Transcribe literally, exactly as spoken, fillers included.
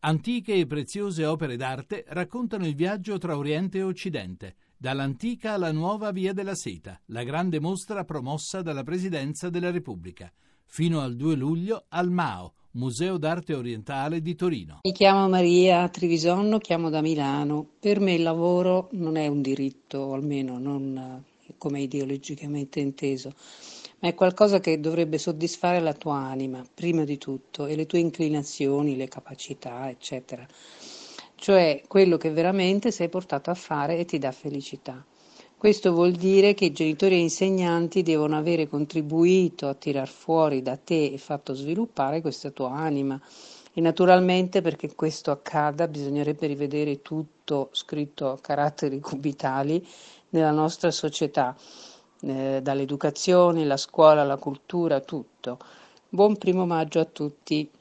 Antiche e preziose opere d'arte raccontano il viaggio tra Oriente e Occidente, dall'antica alla nuova Via della Seta, la grande mostra promossa dalla Presidenza della Repubblica, fino al due luglio al M A O, Museo d'Arte Orientale di Torino. Mi chiamo Maria Trivisonno, chiamo da Milano. Per me il lavoro non è un diritto, o almeno non come ideologicamente inteso, ma è qualcosa che dovrebbe soddisfare la tua anima, prima di tutto, e le tue inclinazioni, le capacità, eccetera. Cioè quello che veramente sei portato a fare e ti dà felicità. Questo vuol dire che i genitori e insegnanti devono avere contribuito a tirar fuori da te e fatto sviluppare questa tua anima. E naturalmente, perché questo accada, bisognerebbe rivedere tutto scritto a caratteri cubitali nella nostra società. Eh, dall'educazione, la scuola, la cultura, tutto. Buon primo maggio a tutti.